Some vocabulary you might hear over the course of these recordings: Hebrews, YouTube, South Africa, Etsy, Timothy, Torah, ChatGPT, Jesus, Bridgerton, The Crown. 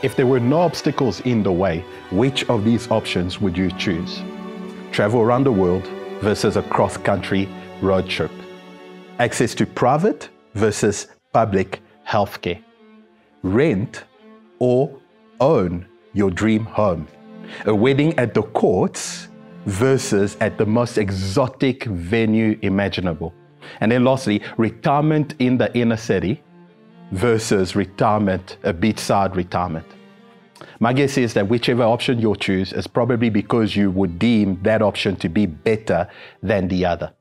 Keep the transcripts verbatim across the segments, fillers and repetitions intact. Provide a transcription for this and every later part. If there were no obstacles in the way, which of these options would you choose? Travel around the world versus a cross-country road trip. Access to private versus public healthcare. Rent or own your dream home. A wedding at the courts versus at the most exotic venue imaginable. And then lastly, retirement in the inner city versus retirement, a beachside retirement. My guess is that whichever option you'll choose is probably because you would deem that option to be better than the other.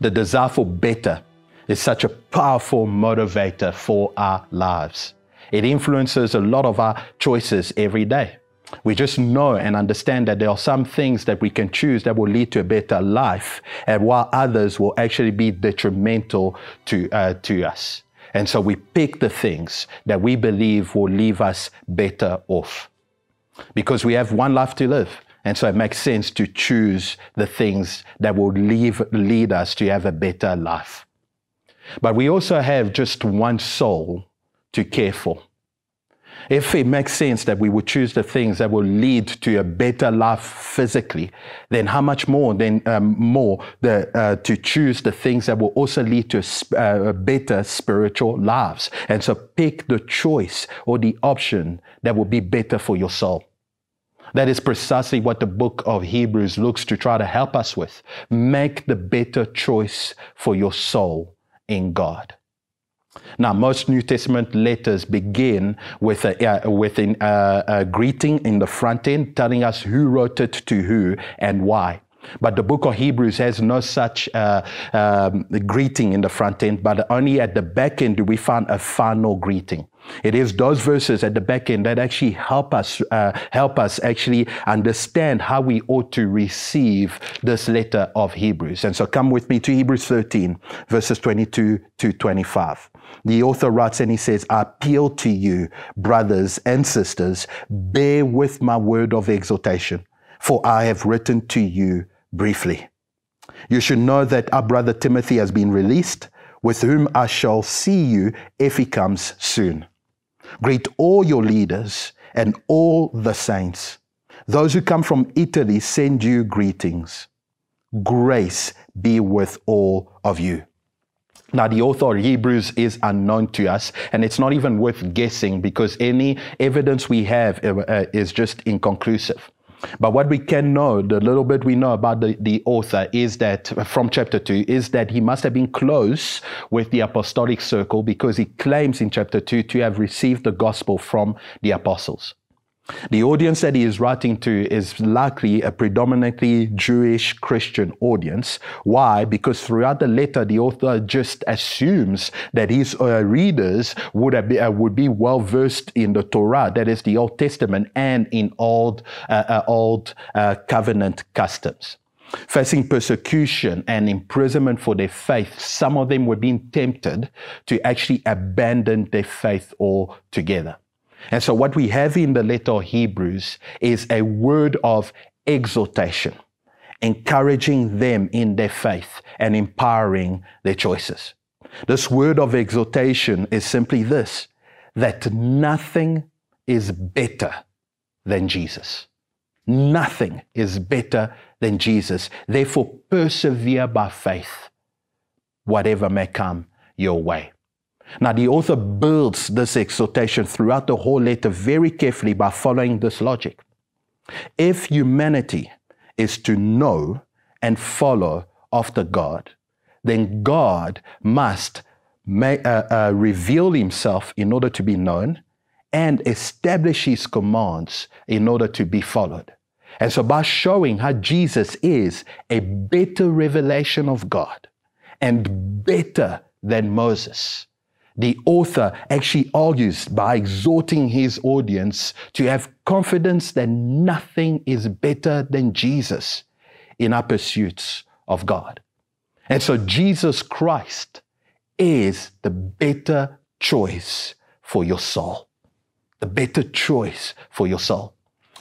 The desire for better is such a powerful motivator for our lives. It influences a lot of our choices every day. We just know and understand that there are some things that we can choose that will lead to a better life, and while others will actually be detrimental to, uh, to us. And so we pick the things that we believe will leave us better off, because we have one life to live. And so it makes sense to choose the things that will leave, lead us to have a better life. But we also have just one soul to care for. If it makes sense that we would choose the things that will lead to a better life physically, then how much more then um, more the, uh, to choose the things that will also lead to a, uh, better spiritual lives. And so pick the choice or the option that will be better for your soul. That is precisely what the book of Hebrews looks to try to help us with. Make the better choice for your soul in God. Now, most New Testament letters begin with a, uh, with an, uh, a greeting in the front end, telling us who wrote it to who and why. But the book of Hebrews has no such uh, um, greeting in the front end, but only at the back end do we find a final greeting. It is those verses at the back end that actually help us, uh, help us actually understand how we ought to receive this letter of Hebrews. And so come with me to Hebrews thirteen, verses twenty-two to twenty-five. The author writes and he says, "I appeal to you, brothers and sisters, bear with my word of exhortation, for I have written to you briefly. You should know that our brother Timothy has been released, with whom I shall see you if he comes soon. Greet all your leaders and all the saints. Those who come from Italy send you greetings. Grace be with all of you." Now, the author of Hebrews is unknown to us, and it's not even worth guessing, because any evidence we have uh, is just inconclusive. But what we can know, the little bit we know about the, the author is that, from chapter two, is that he must have been close with the apostolic circle, because he claims in chapter two to have received the gospel from the apostles. The audience that he is writing to is likely a predominantly Jewish Christian audience. Why? Because throughout the letter, the author just assumes that his uh, readers would, have be, uh, would be well versed in the Torah, that is the Old Testament, and in old, uh, uh, old uh, covenant customs. Facing persecution and imprisonment for their faith, some of them were being tempted to actually abandon their faith altogether. And so what we have in the letter of Hebrews is a word of exhortation, encouraging them in their faith and empowering their choices. This word of exhortation is simply this, that nothing is better than Jesus. Nothing is better than Jesus. Therefore, persevere by faith, whatever may come your way. Now, the author builds this exhortation throughout the whole letter very carefully by following this logic. If humanity is to know and follow after God, then God must may, uh, uh, reveal himself in order to be known, and establish his commands in order to be followed. And so by showing how Jesus is a better revelation of God and better than Moses, the author actually argues by exhorting his audience to have confidence that nothing is better than Jesus in our pursuits of God. And so Jesus Christ is the better choice for your soul. The better choice for your soul.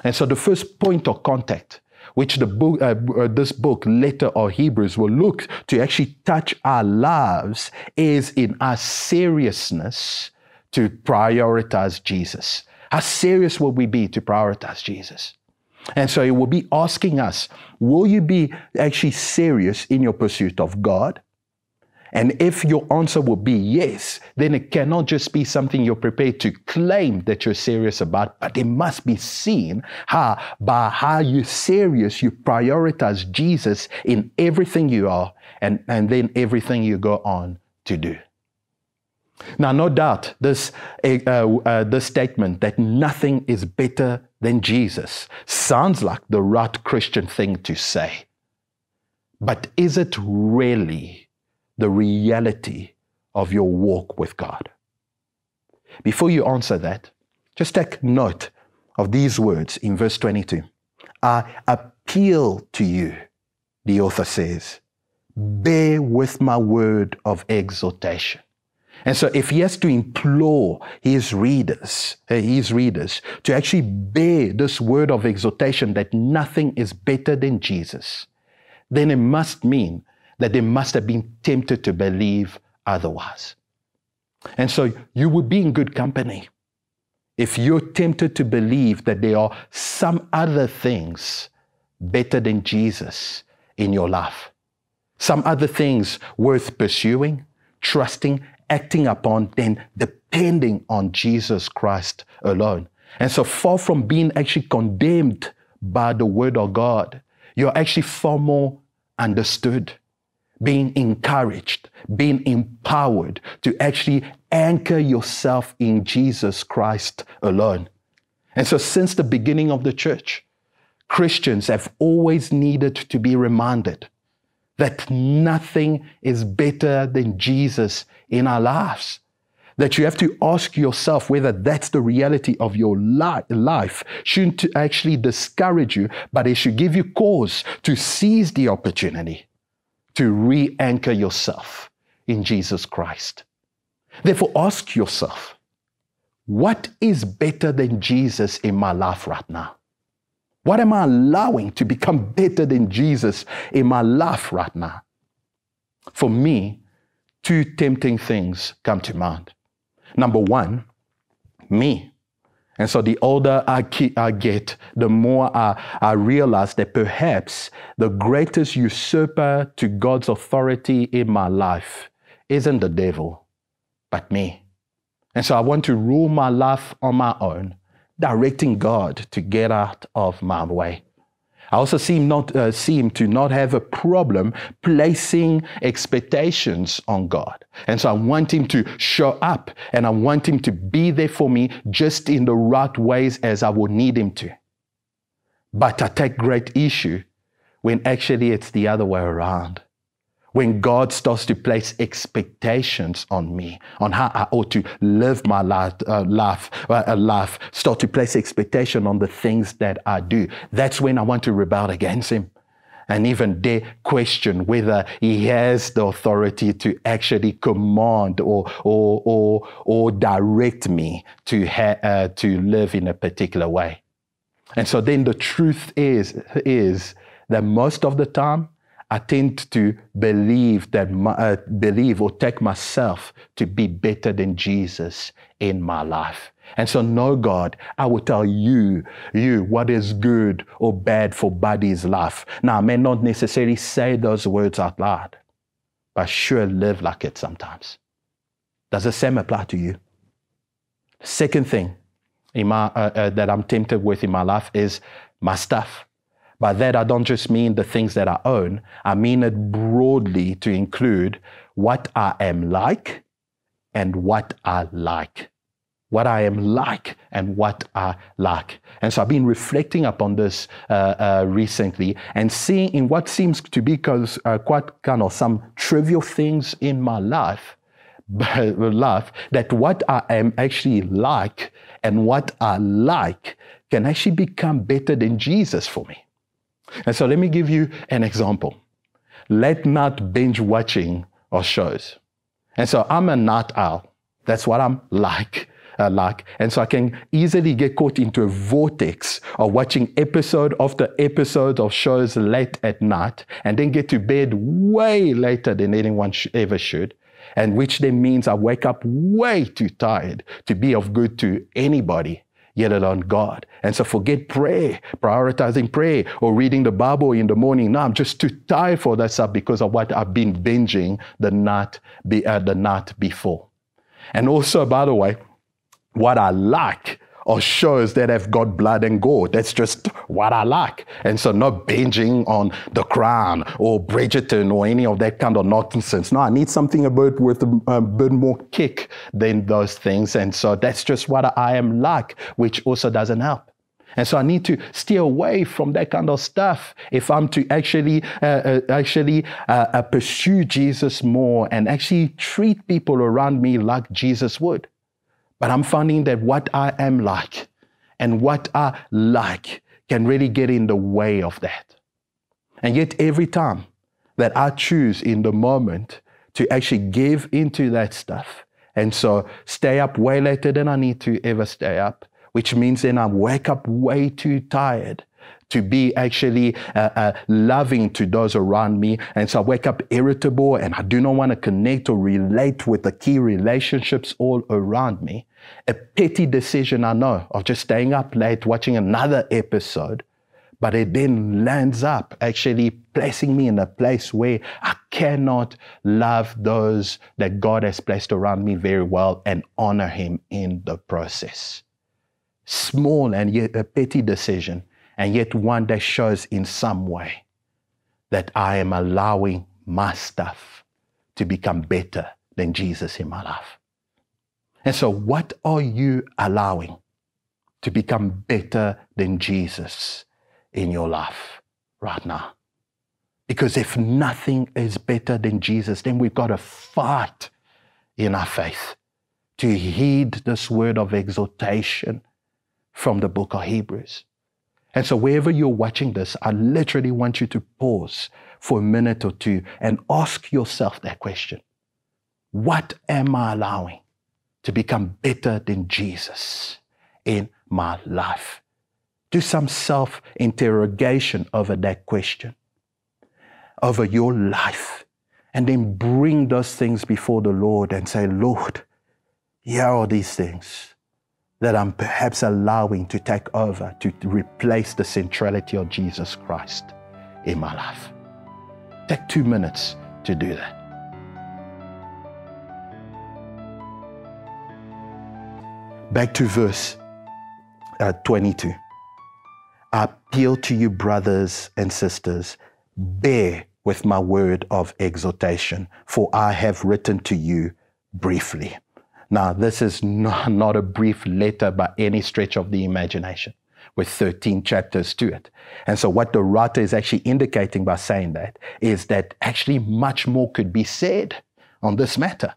And so the first point of contact which the book, uh, this book, letter of Hebrews, will look to actually touch our lives is in our seriousness to prioritize Jesus. How serious will we be to prioritize Jesus? And so it will be asking us, will you be actually serious in your pursuit of God? And if your answer will be yes, then it cannot just be something you're prepared to claim that you're serious about, but it must be seen how, by how you serious you prioritize Jesus in everything you are and, and then everything you go on to do. Now, no doubt this, uh, uh, this statement that nothing is better than Jesus sounds like the right Christian thing to say. But is it really the reality of your walk with God? Before you answer that, just take note of these words in verse twenty-two. I appeal to you, the author says, bear with my word of exhortation. And so if he has to implore his readers, uh, his readers to actually bear this word of exhortation that nothing is better than Jesus, then it must mean that they must have been tempted to believe otherwise. And so you would be in good company if you're tempted to believe that there are some other things better than Jesus in your life, some other things worth pursuing, trusting, acting upon, then depending on Jesus Christ alone. And so far from being actually condemned by the word of God, you're actually far more understood, being encouraged, being empowered to actually anchor yourself in Jesus Christ alone. And so since the beginning of the church, Christians have always needed to be reminded that nothing is better than Jesus in our lives. That you have to ask yourself whether that's the reality of your li- life shouldn't actually discourage you, but it should give you cause to seize the opportunity to re-anchor yourself in Jesus Christ. Therefore, ask yourself, what is better than Jesus in my life right now? What am I allowing to become better than Jesus in my life right now? For me, two tempting things come to mind. Number one, me. And so the older I, ke- I get, the more I, I realize that perhaps the greatest usurper to God's authority in my life isn't the devil, but me. And so I want to rule my life on my own, directing God to get out of my way. I also seem not uh, seem to not have a problem placing expectations on God. And so I want him to show up and I want him to be there for me just in the right ways as I would need him to. But I take great issue when actually it's the other way around. When God starts to place expectations on me, on how I ought to live my life, uh, life, uh, life, start to place expectation on the things that I do, that's when I want to rebel against him and even dare question whether he has the authority to actually command or or or, or direct me to ha- uh, to live in a particular way. And so then the truth is is that most of the time, I tend to believe that my, uh, believe or take myself to be better than Jesus in my life. And so, no, God, I will tell you, you what is good or bad for body's life. Now, I may not necessarily say those words out loud, but I sure live like it sometimes. Does the same apply to you? The second thing in my, uh, uh, that I'm tempted with in my life is my stuff. By that, I don't just mean the things that I own. I mean it broadly to include what I am like and what I like. What I am like and what I like. And so I've been reflecting upon this uh, uh, recently and seeing in what seems to be cause, uh, quite kind of some trivial things in my life, life, that what I am actually like and what I like can actually become better than Jesus for me. And so let me give you an example. Late night binge watching of shows. And so I'm a night owl. That's what I'm like. Uh, like. And so I can easily get caught into a vortex of watching episode after episode of shows late at night and then get to bed way later than anyone sh- ever should. And which then means I wake up way too tired to be of good to anybody, yielded on God. And so forget prayer, prioritizing prayer or reading the Bible in the morning. No, I'm just too tired for that stuff because of what I've been binging the night, be, uh, the night before. And also, by the way, what I like or shows that have got blood and gore. That's just what I like. And so not binging on The Crown or Bridgerton or any of that kind of nonsense. No, I need something a bit with a, a bit more kick than those things. And so that's just what I am like, which also doesn't help. And so I need to steer away from that kind of stuff if I'm to actually uh, uh, actually uh, uh, pursue Jesus more and actually treat people around me like Jesus would. But I'm finding that what I am like and what I like can really get in the way of that. And yet every time that I choose in the moment to actually give into that stuff, and so stay up way later than I need to ever stay up, which means then I wake up way too tired to be actually uh, uh, loving to those around me. And so I wake up irritable and I do not want to connect or relate with the key relationships all around me. A petty decision, I know, of just staying up late, watching another episode, but it then lands up actually placing me in a place where I cannot love those that God has placed around me very well and honor Him in the process. Small and yet a petty decision, and yet one that shows in some way that I am allowing my stuff to become better than Jesus in my life. And so what are you allowing to become better than Jesus in your life right now? Because if nothing is better than Jesus, then we've got to fight in our faith to heed this word of exhortation from the book of Hebrews. And so wherever you're watching this, I literally want you to pause for a minute or two and ask yourself that question. What am I allowing to become better than Jesus in my life? Do some self-interrogation over that question, over your life, and then bring those things before the Lord and say, Lord, here are these things that I'm perhaps allowing to take over, to replace the centrality of Jesus Christ in my life. Take two minutes to do that. Back to verse uh, twenty-two. I appeal to you, brothers and sisters, bear with my word of exhortation, for I have written to you briefly. Now, this is not, not a brief letter by any stretch of the imagination, with thirteen chapters to it. And so what the writer is actually indicating by saying that is that actually much more could be said on this matter,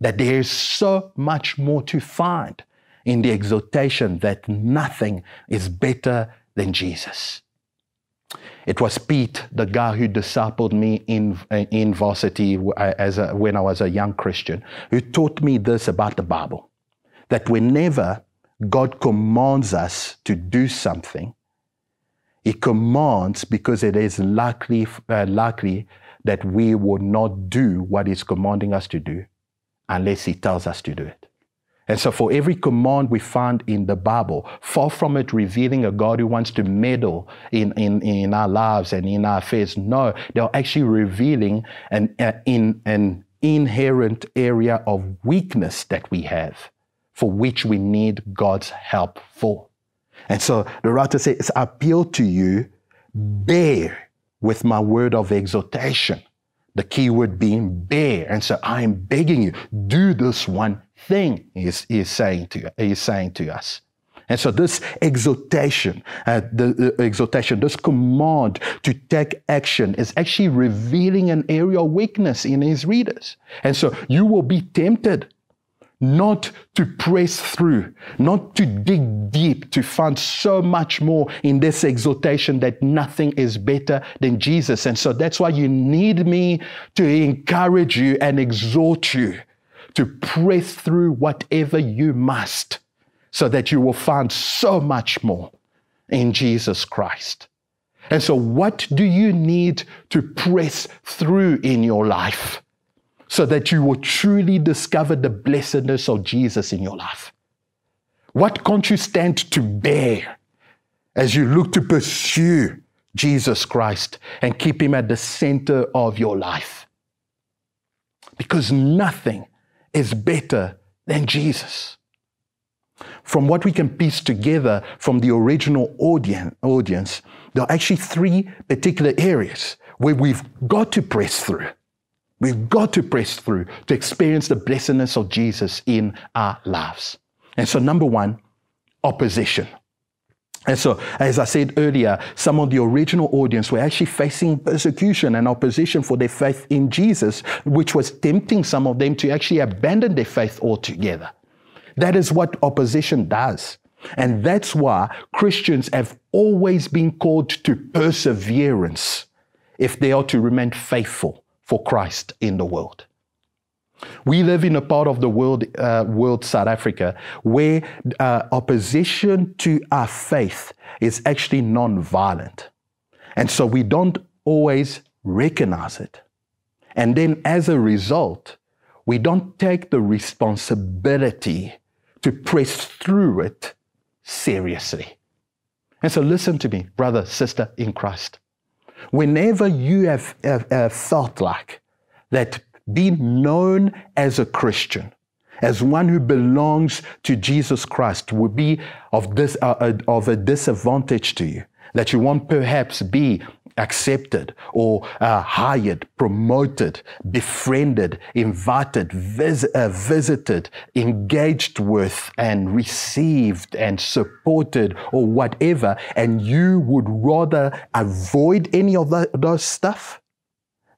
that there is so much more to find in the exhortation that nothing is better than Jesus. It was Pete, the guy who discipled me in, in varsity as a, when I was a young Christian, who taught me this about the Bible, that whenever God commands us to do something, He commands because it is likely, uh, likely that we will not do what He's commanding us to do unless He tells us to do it. And so for every command we find in the Bible, far from it revealing a God who wants to meddle in, in, in our lives and in our affairs, no, they're actually revealing an, uh, in, an inherent area of weakness that we have, for which we need God's help for. And so the writer says, I appeal to you, bear with my word of exhortation. The key word being bear. And so I am begging you, do this one thing, is is saying to is saying to us. And so this exhortation, uh, the, the exhortation, this command to take action is actually revealing an area of weakness in His readers. And so you will be tempted not to press through, not to dig deep, to find so much more in this exhortation that nothing is better than Jesus. And so that's why you need me to encourage you and exhort you to press through whatever you must, so that you will find so much more in Jesus Christ. And so what do you need to press through in your life, so that you will truly discover the blessedness of Jesus in your life? What can't you stand to bear as you look to pursue Jesus Christ and keep him at the center of your life? Because nothing is better than Jesus. From what we can piece together from the original audience, audience, there are actually three particular areas where we've got to press through. We've got to press through to experience the blessedness of Jesus in our lives. And so number one, opposition. And so, as I said earlier, some of the original audience were actually facing persecution and opposition for their faith in Jesus, which was tempting some of them to actually abandon their faith altogether. That is what opposition does. And that's why Christians have always been called to perseverance if they are to remain faithful for Christ in the world. We live in a part of the world, uh, world South Africa, where uh, opposition to our faith is actually non-violent. And so we don't always recognize it. And then as a result, we don't take the responsibility to press through it seriously. And so listen to me, brother, sister in Christ. Whenever you have, have, have felt like that being known as a Christian, as one who belongs to Jesus Christ, would be of, this, uh, of a disadvantage to you, that you won't perhaps be accepted or uh, hired, promoted, befriended, invited, vis uh, visited, engaged with and received and supported or whatever, and you would rather avoid any of that, those stuff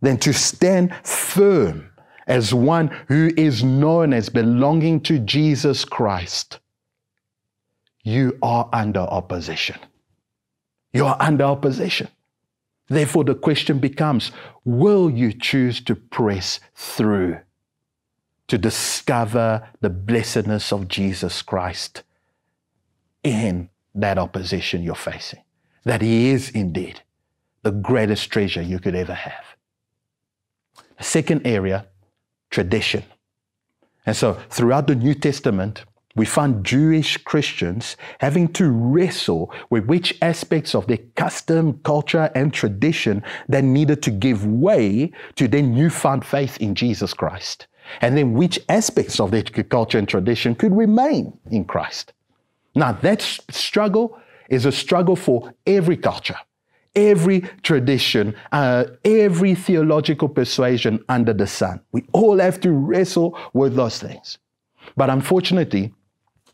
than to stand firm as one who is known as belonging to Jesus Christ, you are under opposition. You are under opposition. Therefore, the question becomes, will you choose to press through to discover the blessedness of Jesus Christ in that opposition you're facing? That he is indeed the greatest treasure you could ever have. The second area, tradition. And so throughout the New Testament, we find Jewish Christians having to wrestle with which aspects of their custom, culture, and tradition they needed to give way to their newfound faith in Jesus Christ. And then which aspects of their culture and tradition could remain in Christ. Now that struggle is a struggle for every culture, every tradition, uh, every theological persuasion under the sun. We all have to wrestle with those things. But unfortunately,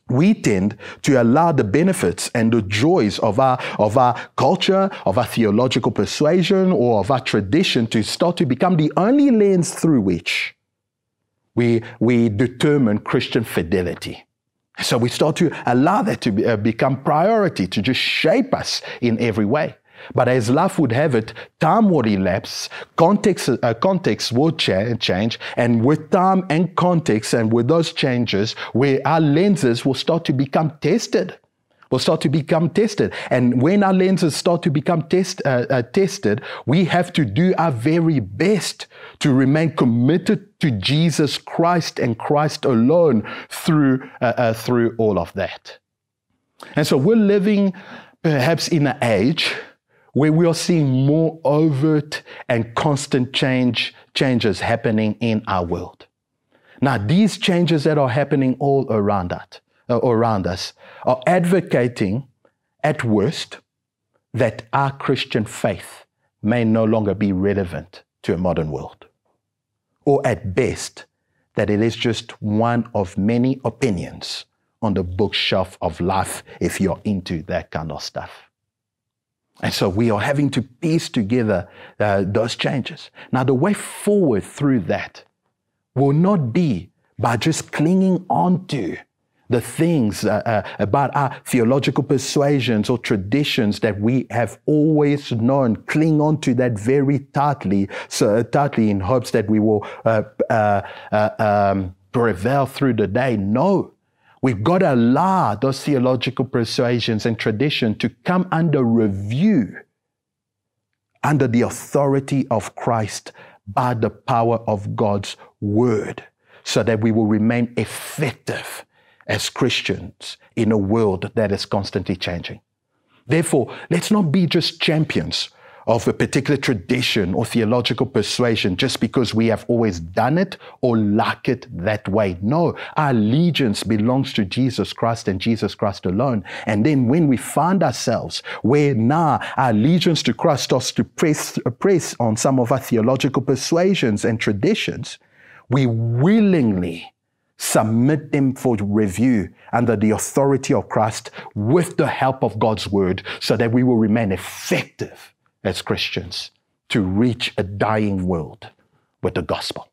we tend to allow the benefits and the joys of our, of our culture, of our theological persuasion, or of our tradition to start to become the only lens through which we, we determine Christian fidelity. So we start to allow that to be, uh, become priority, to just shape us in every way. But as life would have it, time would elapse, context, uh, context will cha- change, and with time and context and with those changes, where our lenses will start to become tested, will start to become tested. And when our lenses start to become test, uh, uh, tested, we have to do our very best to remain committed to Jesus Christ and Christ alone through, uh, uh, through all of that. And so we're living perhaps in an age where we are seeing more overt and constant change, changes happening in our world. Now, these changes that are happening all around, that, uh, around us are advocating, at worst, that our Christian faith may no longer be relevant to a modern world. Or at best, that it is just one of many opinions on the bookshelf of life if you're into that kind of stuff. And so we are having to piece together uh, those changes. Now, the way forward through that will not be by just clinging on to the things uh, uh, about our theological persuasions or traditions that we have always known, cling on to that very tightly, so tightly in hopes that we will uh, uh, uh, um, prevail through the day. No. We've got to allow those theological persuasions and tradition to come under review under the authority of Christ by the power of God's word, so that we will remain effective as Christians in a world that is constantly changing. Therefore, let's not be just champions of a particular tradition or theological persuasion just because we have always done it or like it that way. No, our allegiance belongs to Jesus Christ and Jesus Christ alone. And then when we find ourselves where now our allegiance to Christ starts to press, press on some of our theological persuasions and traditions, we willingly submit them for review under the authority of Christ with the help of God's word, so that we will remain effective as Christians to reach a dying world with the gospel.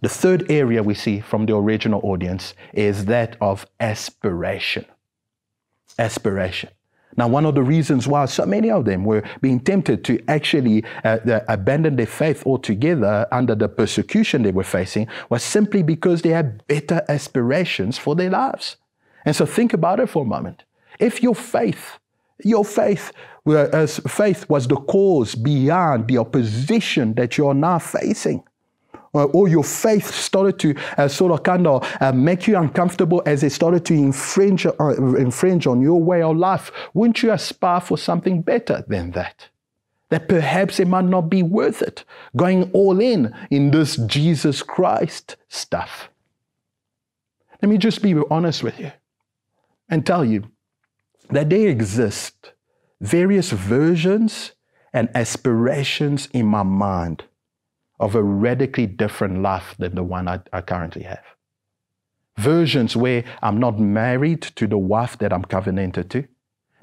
The third area we see from the original audience is that of aspiration. Aspiration. Now, one of the reasons why so many of them were being tempted to actually uh, abandon their faith altogether under the persecution they were facing was simply because they had better aspirations for their lives. And so think about it for a moment. If your faith, your faith, whereas faith was the cause beyond the opposition that you are now facing, or your faith started to uh, sort of kind of uh, make you uncomfortable as it started to infringe, uh, infringe on your way of life, wouldn't you aspire for something better than that? That perhaps it might not be worth it, going all in in this Jesus Christ stuff. Let me just be honest with you and tell you that there exist various versions and aspirations in my mind of a radically different life than the one I, I currently have. Versions where I'm not married to the wife that I'm covenanted to,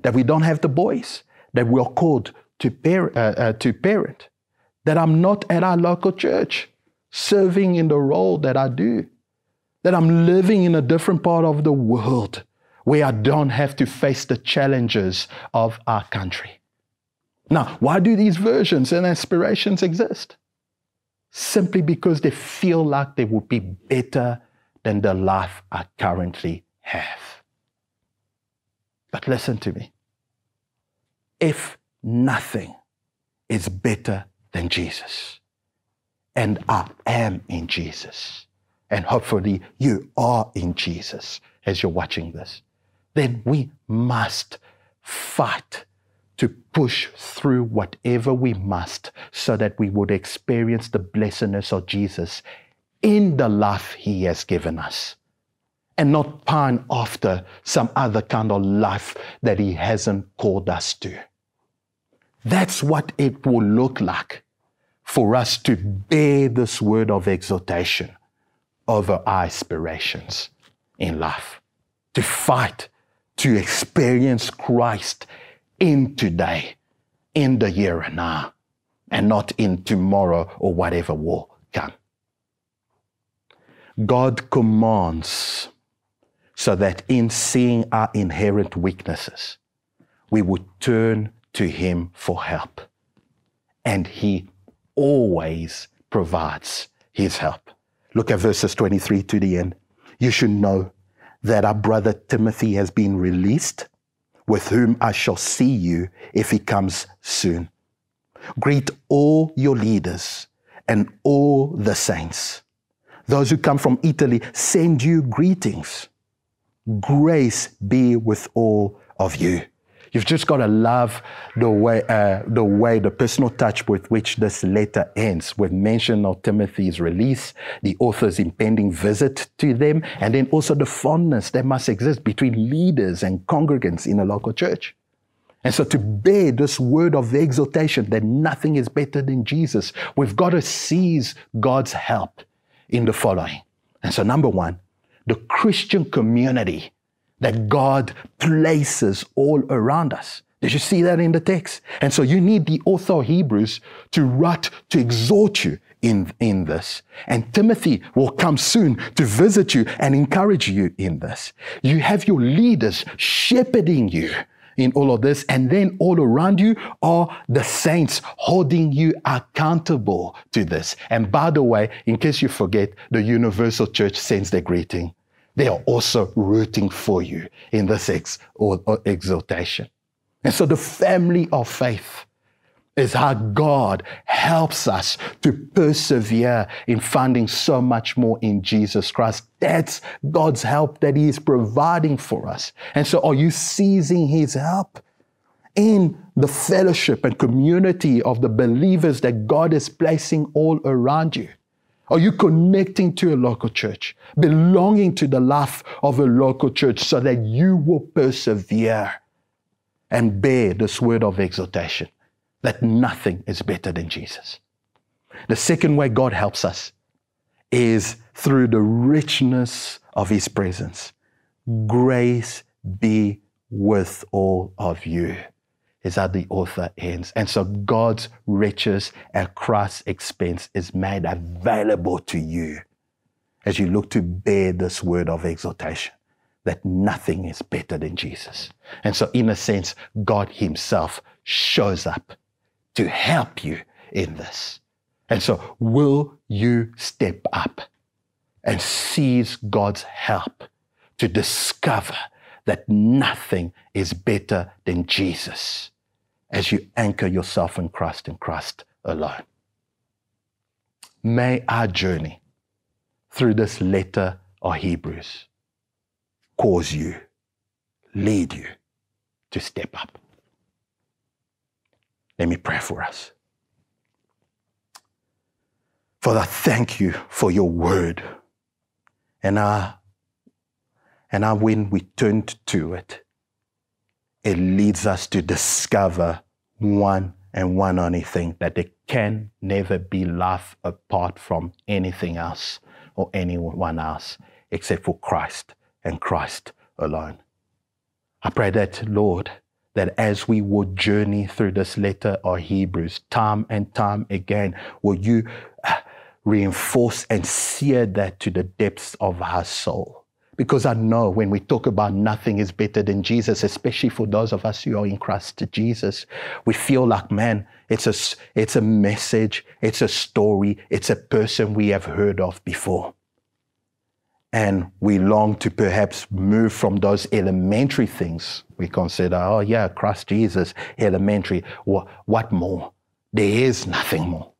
that we don't have the boys that we are called to, par- uh, uh, to parent, that I'm not at our local church serving in the role that I do, that I'm living in a different part of the world where I don't have to face the challenges of our country. Now, why do these versions and aspirations exist? Simply because they feel like they would be better than the life I currently have. But listen to me. If nothing is better than Jesus, and I am in Jesus, and hopefully you are in Jesus as you're watching this, then we must fight to push through whatever we must so that we would experience the blessedness of Jesus in the life he has given us, and not pine after some other kind of life that he hasn't called us to. That's what it will look like for us to bear this word of exhortation over our aspirations in life, to fight to experience Christ in today, in the here and now, and not in tomorrow or whatever will come. God commands so that in seeing our inherent weaknesses, we would turn to him for help. And he always provides his help. Look at verses twenty-three to the end. You should know that our brother Timothy has been released, with whom I shall see you if he comes soon. Greet all your leaders and all the saints. Those who come from Italy send you greetings. Grace be with all of you. You've just got to love the way, uh, the way, the personal touch with which this letter ends, with mention of Timothy's release, the author's impending visit to them, and then also the fondness that must exist between leaders and congregants in a local church. And so to bear this word of exhortation that nothing is better than Jesus, we've got to seize God's help in the following. And so number one, the Christian community that God places all around us. Did you see that in the text? And so you need the author of Hebrews to write, to exhort you in, in this. And Timothy will come soon to visit you and encourage you in this. You have your leaders shepherding you in all of this, and then all around you are the saints holding you accountable to this. And by the way, in case you forget, the universal church sends their greeting. They are also rooting for you in this ex- or, or exhortation. And so the family of faith is how God helps us to persevere in finding so much more in Jesus Christ. That's God's help that He is providing for us. And so are you seizing His help in the fellowship and community of the believers that God is placing all around you? Are you connecting to a local church, belonging to the life of a local church so that you will persevere and bear this word of exhortation that nothing is better than Jesus? The second way God helps us is through the richness of His presence. Grace be with all of you, is how the author ends. And so God's riches at Christ's expense is made available to you as you look to bear this word of exhortation that nothing is better than Jesus. And so in a sense, God Himself shows up to help you in this. And so will you step up and seize God's help to discover that nothing is better than Jesus as you anchor yourself in Christ and Christ alone? May our journey through this letter of Hebrews cause you, lead you to step up. Let me pray for us. Father, thank you for your word, and our And now when we turn to it, it leads us to discover one and one only thing, that there can never be life apart from anything else or anyone else except for Christ and Christ alone. I pray that, Lord, that as we would journey through this letter of Hebrews, time and time again, will you reinforce and sear that to the depths of our soul? Because I know when we talk about nothing is better than Jesus, especially for those of us who are in Christ Jesus, we feel like, man, it's a, it's a message, it's a story, it's a person we have heard of before. And we long to perhaps move from those elementary things we consider, oh yeah, Christ Jesus, elementary. What, what more? There is nothing more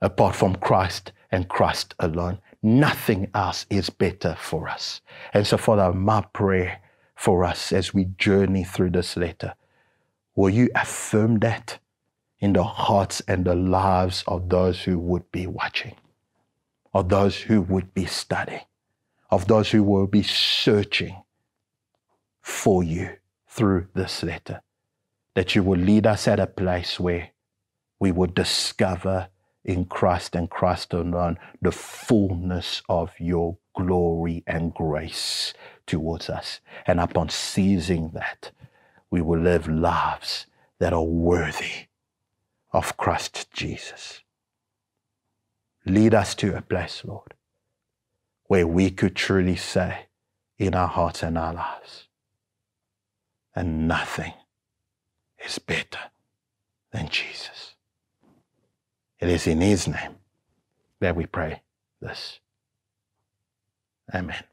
apart from Christ and Christ alone. Nothing else is better for us. And so, Father, my prayer for us as we journey through this letter, will you affirm that in the hearts and the lives of those who would be watching, of those who would be studying, of those who will be searching for you through this letter, that you will lead us at a place where we will discover in Christ and Christ alone, the fullness of your glory and grace towards us. And upon seizing that, we will live lives that are worthy of Christ Jesus. Lead us to a place, Lord, where we could truly say in our hearts and our lives, and nothing is better than Jesus. It is in His name that we pray this. Amen.